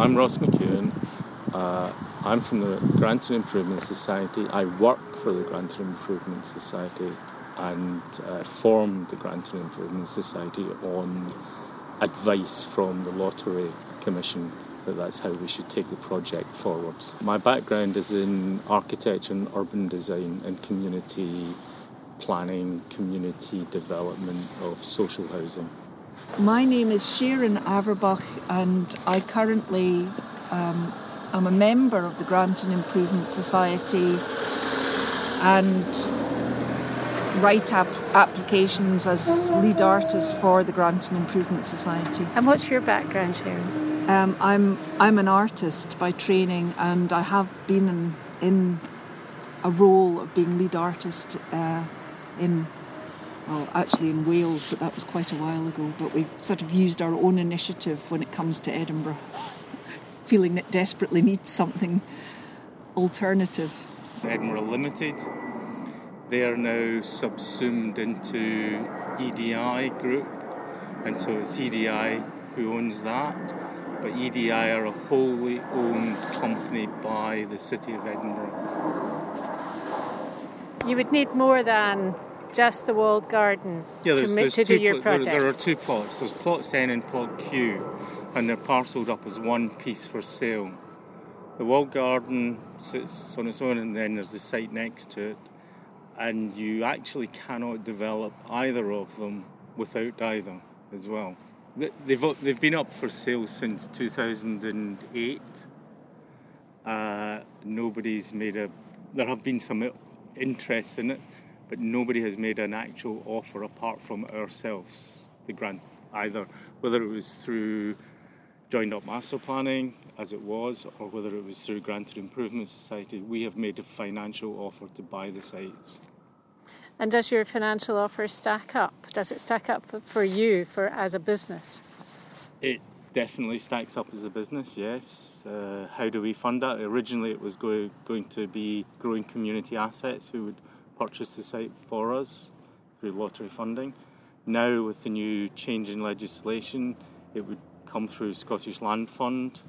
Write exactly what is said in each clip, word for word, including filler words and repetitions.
I'm Ross McEwan. Uh, I'm from the Granton Improvement Society. I work for the Granton Improvement Society and uh, formed the Granton Improvement Society on advice from the Lottery Commission that that's how we should take the project forwards. My background is in architecture and urban design and community planning, community development of social housing. My name is Sharon Averbach and I currently um, am a member of the Granton Improvement Society and write ap- applications as lead artist for the Granton Improvement Society. And what's your background, Sharon? Um, I'm I'm an artist by training and I have been in, in a role of being lead artist uh, in well, actually in Wales, but that was quite a while ago. But we've sort of used our own initiative when it comes to Edinburgh, feeling it desperately needs something alternative. Edinburgh Limited, they are now subsumed into E D I Group, and so it's E D I who owns that, but E D I are a wholly owned company by the City of Edinburgh. You would need more than just the walled garden yeah, there's, to, there's to do your pl- project. There, there are two plots. There's plots N and plot Q, and they're parcelled up as one piece for sale. The walled garden sits on its own, and then there's the site next to it, and you actually cannot develop either of them without either as well. They've, they've been up for sale since two thousand eight. Uh, nobody's made a... There have been some interest in it, but nobody has made an actual offer apart from ourselves, the grant, either. Whether it was through joined-up master planning, as it was, or whether it was through Granton Improvement Society, we have made a financial offer to buy the sites. And does your financial offer stack up? Does it stack up for you for as a business? It definitely stacks up as a business, yes. Uh, how do we fund that? Originally it was go- going to be Growing Community Assets who would purchase the site for us through lottery funding. Now with the new change in legislation, it would come through Scottish Land Fund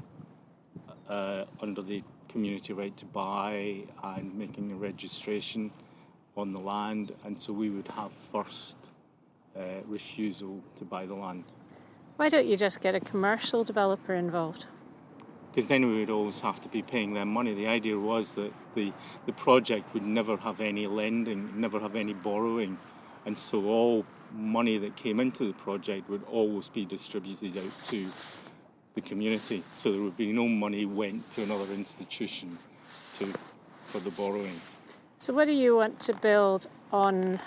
uh, under the community right to buy and making a registration on the land, and so we would have first uh, refusal to buy the land. Why don't you just get a commercial developer involved? Because then we would always have to be paying them money. The idea was that the, the project would never have any lending, never have any borrowing, and so all money that came into the project would always be distributed out to the community. So there would be no money went to another institution to for the borrowing. So what do you want to build on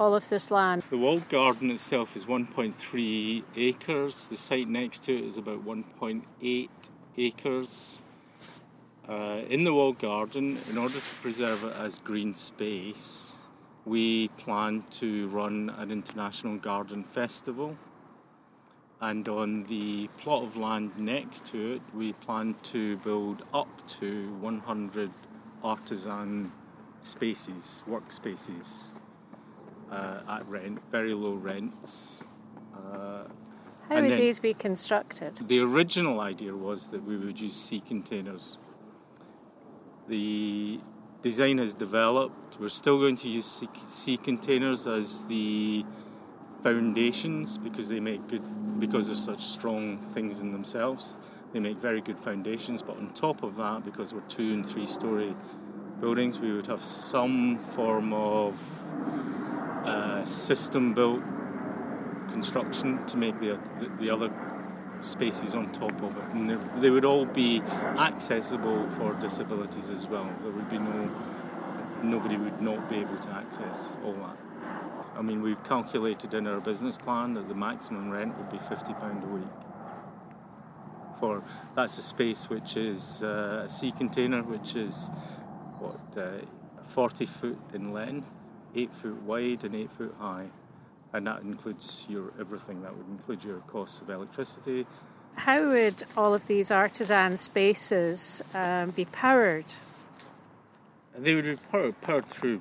all of this land? The walled garden itself is one point three acres. The site next to it is about one point eight acres. Uh, in the walled garden, in order to preserve it as green space, we plan to run an international garden festival, and on the plot of land next to it we plan to build up to one hundred artisan spaces, workspaces uh, at rent, very low rents. Uh, How would these be constructed? The original idea was that we would use sea containers. The design has developed. We're still going to use sea containers as the foundations because they make good, because they're such strong things in themselves. They make very good foundations, but on top of that, because we're two and three storey buildings, we would have some form of uh, system built construction to make the the other spaces on top of it, and they, they would all be accessible for disabilities as well. There would be no, nobody would not be able to access all that. I mean, we've calculated in our business plan that the maximum rent would be fifty pounds a week. For that's a space which is uh, a sea container, which is what uh, forty foot in length, eight foot wide, and eight foot high. And that includes your everything. That would include your costs of electricity. How would all of these artisan spaces um, be powered? They would be powered, powered through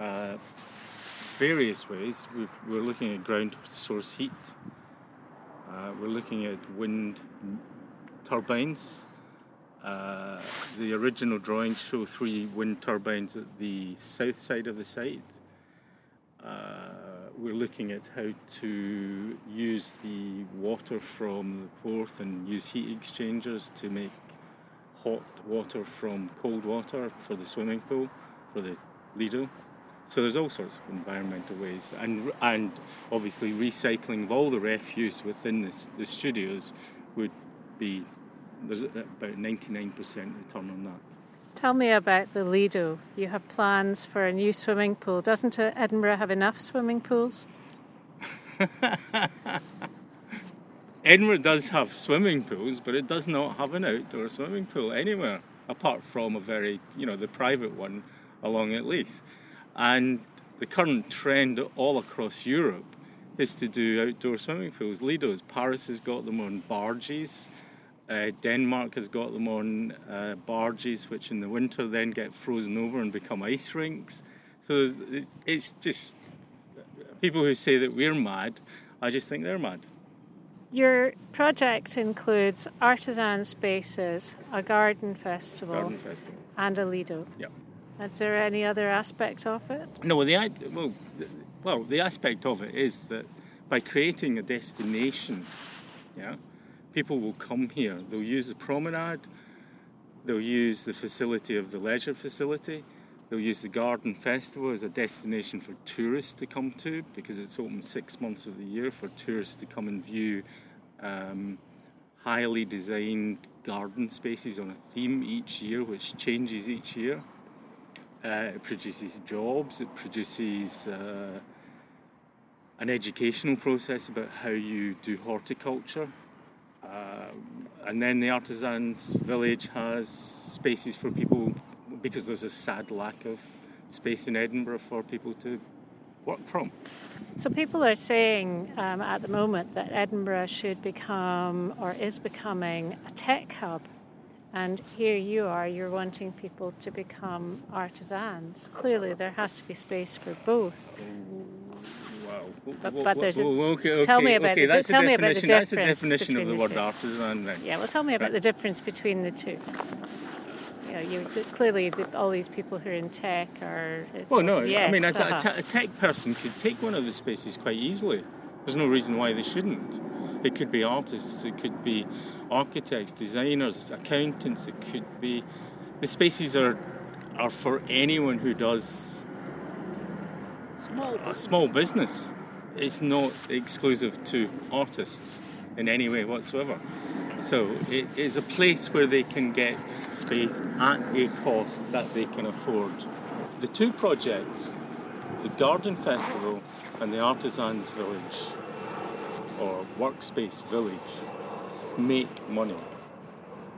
uh, various ways. We've, we're looking at ground source heat. Uh, we're looking at wind turbines. Uh, the original drawings show three wind turbines at the south side of the site. Uh, we're looking at how to use the water from the Forth and use heat exchangers to make hot water from cold water for the swimming pool, for the Lido. So there's all sorts of environmental ways, and and obviously recycling of all the refuse within this, the studios would be, there's about ninety-nine percent return on that. Tell me about the Lido. You have plans for a new swimming pool. Doesn't Edinburgh have enough swimming pools? Edinburgh does have swimming pools, but it does not have an outdoor swimming pool anywhere, apart from a very, you know, the private one along at Leith. And the current trend all across Europe is to do outdoor swimming pools, Lidos. Paris has got them on barges. Uh, Denmark has got them on uh, barges, which in the winter then get frozen over and become ice rinks. So it's, it's just people who say that we're mad, I just think they're mad. Your project includes artisan spaces, a garden festival, garden festival. and a Lido. Yeah. Is there any other aspect of it? No, the well, well, the aspect of it is that by creating a destination, yeah, people will come here. They'll use the promenade. They'll use the facility of the leisure facility. They'll use the garden festival as a destination for tourists to come to, because it's open six months of the year for tourists to come and view um, highly designed garden spaces on a theme each year, which changes each year. Uh, it produces jobs, it produces uh, an educational process about how you do horticulture. Uh, and then the Artisans Village has spaces for people, because there's a sad lack of space in Edinburgh for people to work from. So people are saying um, at the moment that Edinburgh should become, or is becoming, a tech hub. And here you are, you're wanting people to become artisans. Clearly there has to be space for both. Wow. But, but there's a, okay, tell me about, okay, the, tell me about the difference. That's the definition of the, the word two. Artisan then. Yeah, well, tell me about right. the difference between the two. You know, you, clearly the, all these people who are in tech are... It's well, no, yes, I mean, uh-huh. a, te- a tech person could take one of the spaces quite easily. There's no reason why they shouldn't. It could be artists, it could be architects, designers, accountants, it could be... The spaces are are for anyone who does small business. small business. It's not exclusive to artists in any way whatsoever. So it is a place where they can get space at a cost that they can afford. The two projects, the Garden Festival and the Artisans Village, or Workspace Village, make money,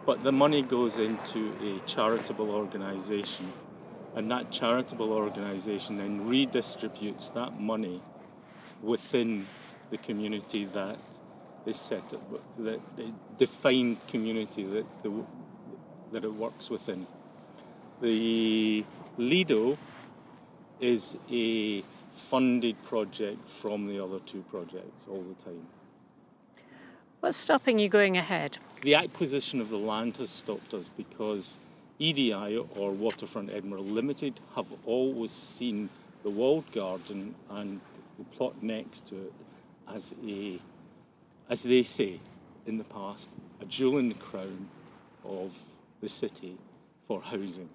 but the money goes into a charitable organisation, and that charitable organisation then redistributes that money within the community that is set up, that defined community that the, that it works within. The Lido is a funded project from the other two projects all the time. What's stopping you going ahead? The acquisition of the land has stopped us, because E D I, or Waterfront Edinburgh Limited, have always seen the walled garden and the plot next to it as a, as they say in the past, a jewel in the crown of the city for housing.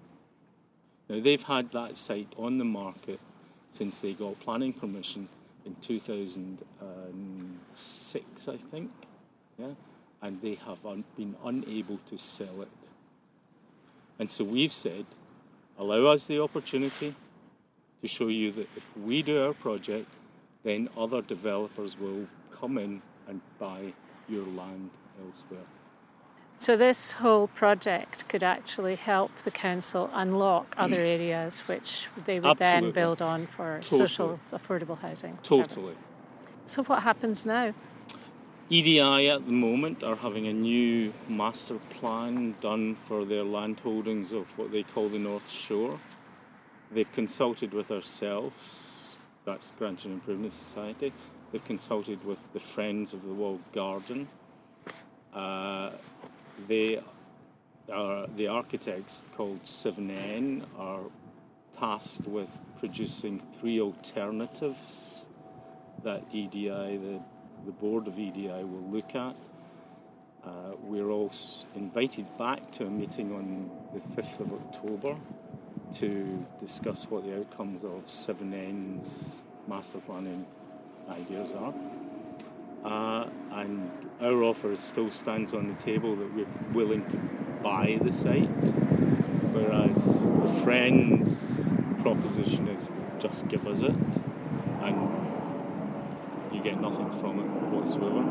Now, they've had that site on the market since they got planning permission in two thousand six, I think. Yeah? And they have un- been unable to sell it. And so we've said, allow us the opportunity to show you that if we do our project, then other developers will come in and buy your land elsewhere. So this whole project could actually help the council unlock other mm. areas which they would Absolutely. then build on for totally. social affordable housing. Totally. Whatever. So what happens now? E D I at the moment are having a new master plan done for their land holdings of what they call the North Shore. They've consulted with ourselves, that's Granton Improvement Society. They've consulted with the Friends of the Walled Garden. Uh, they uh, the architects called seven N are tasked with producing three alternatives that E D I, the, the board of E D I, will look at. Uh, we're all invited back to a meeting on the fifth of October to discuss what the outcomes of seven N's master planning ideas are. Uh, and our offer still stands on the table that we're willing to buy the site, whereas the Friends proposition is just give us it and you get nothing from it whatsoever.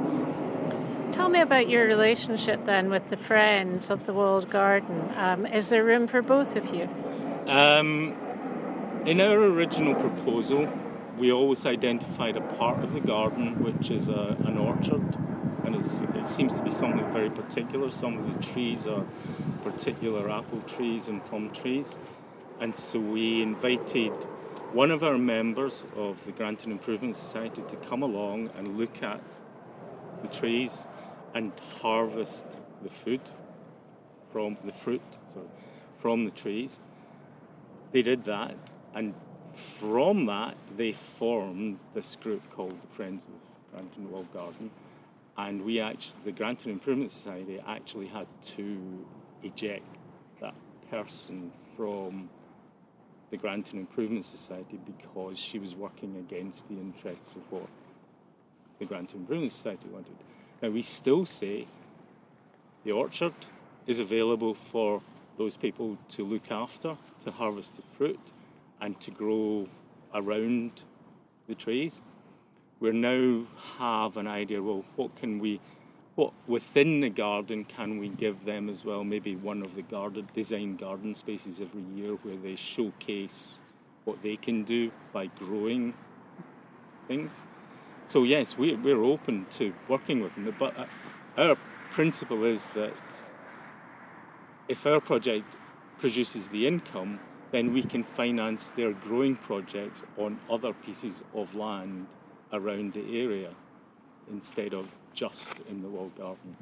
Tell me about your relationship then with the Friends of the Walled Garden. Um, is there room for both of you? Um, in our original proposal, we always identified a part of the garden which is a, an orchard, and it's, it seems to be something very particular. Some of the trees are particular apple trees and plum trees, and so we invited one of our members of the Granton Improvement Society to come along and look at the trees and harvest the food from the fruit sorry, from the trees. They did that, and from that, they formed this group called the Friends of Granton Walled Garden, and we actually, the Granton Improvement Society, actually had to eject that person from the Granton Improvement Society because she was working against the interests of what the Granton Improvement Society wanted. Now, we still say the orchard is available for those people to look after, to harvest the fruit, and to grow around the trees. We now have an idea, well, what can we, what within the garden can we give them as well? Maybe one of the garden, design garden spaces every year where they showcase what they can do by growing things. So yes, we, we're open to working with them, but our principle is that if our project produces the income, then we can finance their growing projects on other pieces of land around the area instead of just in the walled garden.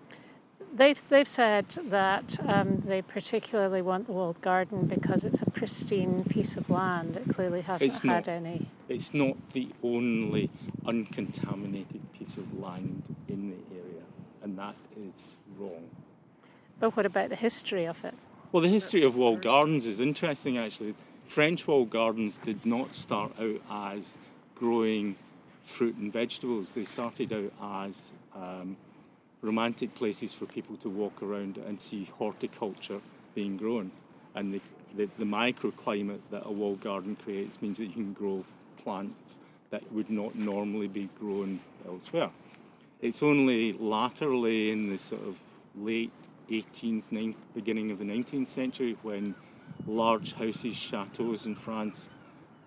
They've they've said that um, they particularly want the walled garden because it's a pristine piece of land. It clearly hasn't it's had not, any. It's not the only uncontaminated piece of land in the area, and that is wrong. But what about the history of it? Well, the history of walled gardens is interesting, actually. French walled gardens did not start out as growing fruit and vegetables. They started out as um, romantic places for people to walk around and see horticulture being grown. And the, the, the microclimate that a walled garden creates means that you can grow plants that would not normally be grown elsewhere. It's only laterally in the sort of late eighteenth, nineteenth, beginning of the nineteenth century, when large houses, chateaus in France,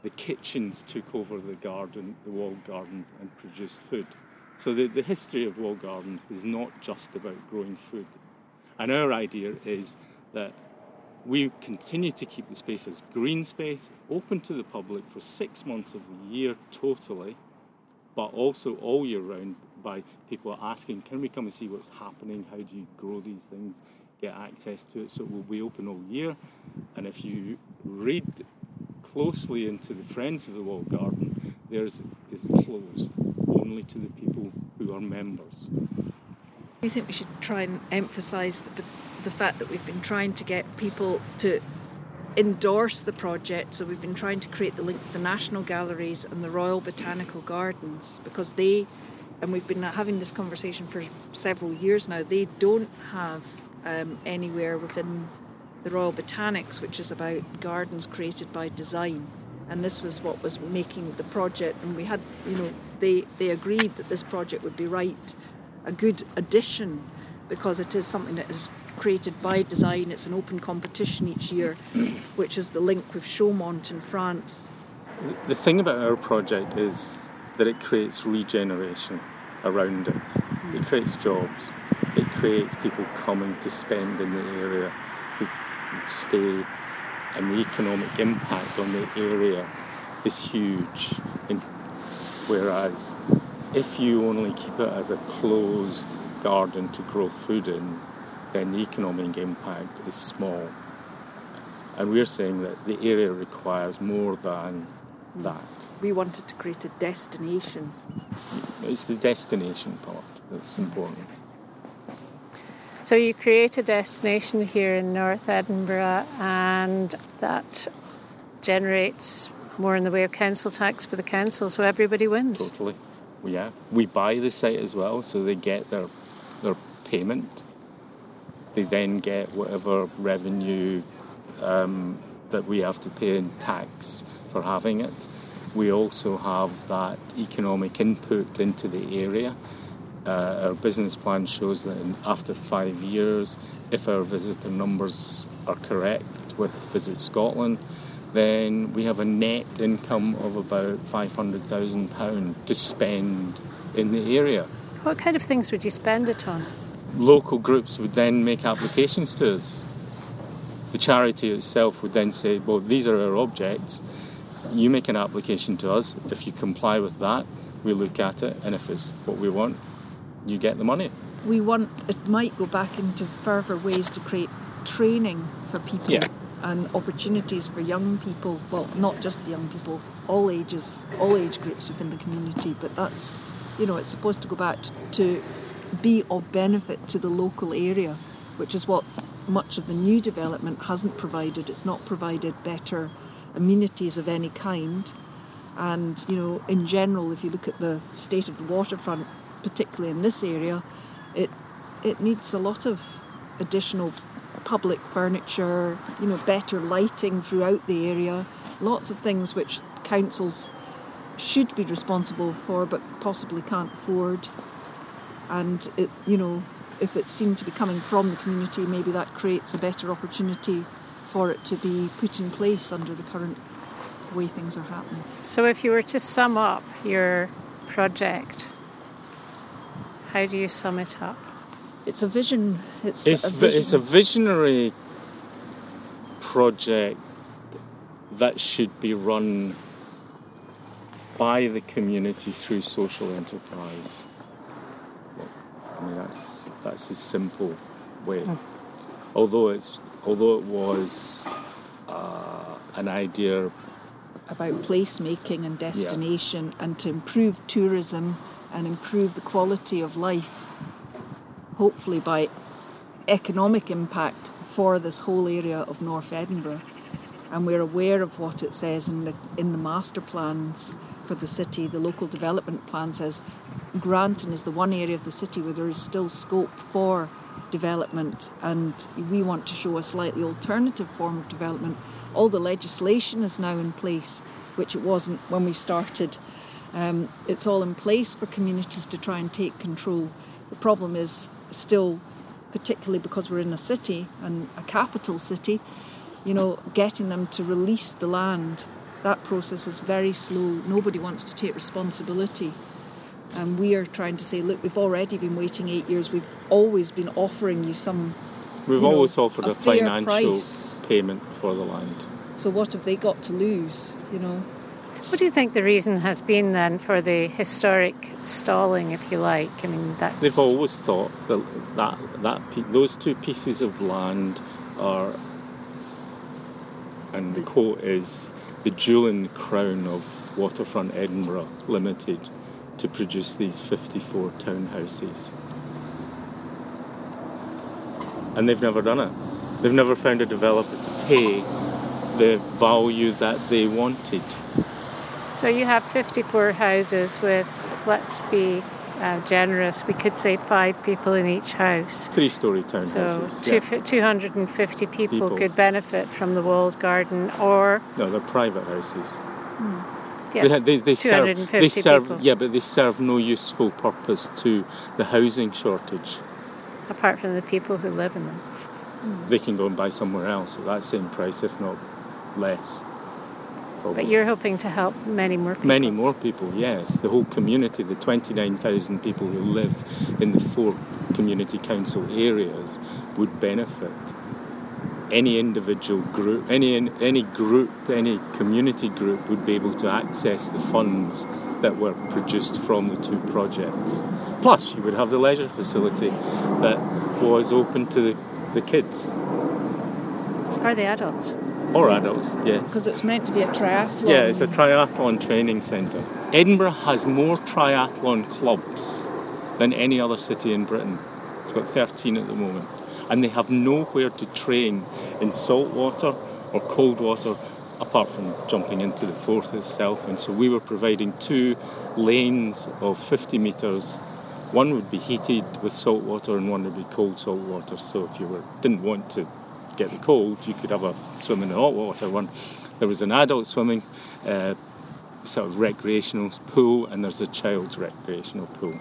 the kitchens took over the garden, the walled gardens, and produced food. So the, the history of walled gardens is not just about growing food. And our idea is that we continue to keep the space as green space, open to the public for six months of the year totally, but also all year round, by people asking, can we come and see what's happening? How do you grow these things? Get access to it. So it will be open all year. And if you read closely into the Friends of the Walled Garden, theirs is closed only to the people who are members. Do you think we should try and emphasise the, the fact that we've been trying to get people to endorse the project? So we've been trying to create the link to the National Galleries and the Royal Botanical Gardens, because they... and we've been having this conversation for several years now, they don't have um, anywhere within the Royal Botanics which is about gardens created by design. And this was what was making the project, and we had, you know, they, they agreed that this project would be right, a good addition, because it is something that is created by design. It's an open competition each year, which is the link with Chaumont in France. The thing about our project is that it creates regeneration around it. It creates jobs. It creates people coming to spend in the area, who stay, and the economic impact on the area is huge. And whereas if you only keep it as a closed garden to grow food in, then the economic impact is small. And we're saying that the area requires more than that. We wanted to create a destination. It's the destination part that's important. So you create a destination here in North Edinburgh, and that generates more in the way of council tax for the council, so everybody wins. Totally, yeah. We buy the site as well, so they get their their payment. They then get whatever revenue um, that we have to pay in tax for having it. We also have that economic input into the area. Uh, our business plan shows that in, after five years, if our visitor numbers are correct with Visit Scotland, then we have a net income of about five hundred thousand pounds to spend in the area. What kind of things would you spend it on? Local groups would then make applications to us. The charity itself would then say, well, these are our objects. You make an application to us. If you comply with that, we look at it, and if it's what we want, you get the money. We want, it might go back into further ways to create training for people, yeah, and opportunities for young people. Well, not just the young people, all ages, all age groups within the community. But that's, you know, it's supposed to go back to be of benefit to the local area, which is what much of the new development hasn't provided. It's not provided better amenities of any kind. And, you know, in general, if you look at the state of the waterfront, particularly in this area, it it needs a lot of additional public furniture, you know, better lighting throughout the area, lots of things which councils should be responsible for but possibly can't afford. And, it, you know, if it's seen to be coming from the community, maybe that creates a better opportunity for it to be put in place under the current way things are happening. So if you were to sum up your project, how do you sum it up? It's a vision. It's, it's, a, vision. it's a visionary project that should be run by the community through social enterprise. Well, I mean, that's that's a simple way. Mm. Although it's although it was uh, an idea about placemaking and destination, yeah, and to improve tourism and improve the quality of life, hopefully by economic impact for this whole area of North Edinburgh. And we're aware of what it says in the in the master plans for the city. The local development plan says Granton is the one area of the city where there is still scope for development, and we want to show a slightly alternative form of development. All the legislation is now in place, which it wasn't when we started. Um, it's all in place for communities to try and take control. The problem is still, particularly because we're in a city, and a capital city, you know, getting them to release the land. That process is very slow. Nobody wants to take responsibility. And we are trying to say, look, we've already been waiting eight years. We've always been offering you some... We've you always know, offered a, a financial price. Payment for the land. So what have they got to lose, you know? What do you think the reason has been then for the historic stalling, if you like? I mean, that's... They've always thought that that, that pe- those two pieces of land are, and the, the quote is, the jewel in the crown of Waterfront Edinburgh Limited to produce these fifty-four townhouses. And they've never done it. They've never found a developer to pay the value that they wanted. So you have fifty-four houses with, let's be uh, generous, we could say five people in each house. Three-storey townhouses. So two, yeah. f- two hundred fifty people, people could benefit from the walled garden or... No, they're private houses. Mm. Yeah, they, they, they two hundred fifty serve, they serve, people. Yeah, but they serve no useful purpose to the housing shortage. Apart from the people who live in them. Mm. They can go and buy somewhere else at that same price, if not less. Probably. But you're hoping to help many more people. Many more people, yes. The whole community, the twenty-nine thousand people who live in the four community council areas would benefit. Any individual group, any any group, any community group would be able to access the funds that were produced from the two projects. Plus, you would have the leisure facility that was open to the, the kids. Are they adults? Or yes. adults, yes. Because it was meant to be a triathlon. Yeah, it's a triathlon training centre. Edinburgh has more triathlon clubs than any other city in Britain. It's got thirteen at the moment. And they have nowhere to train in salt water or cold water apart from jumping into the Forth itself. And so we were providing two lanes of fifty metres. One would be heated with salt water and one would be cold salt water. So if you were, didn't want to get the cold, you could have a swim in the hot water one. There was an adult swimming uh, sort of recreational pool, and there's a child's recreational pool.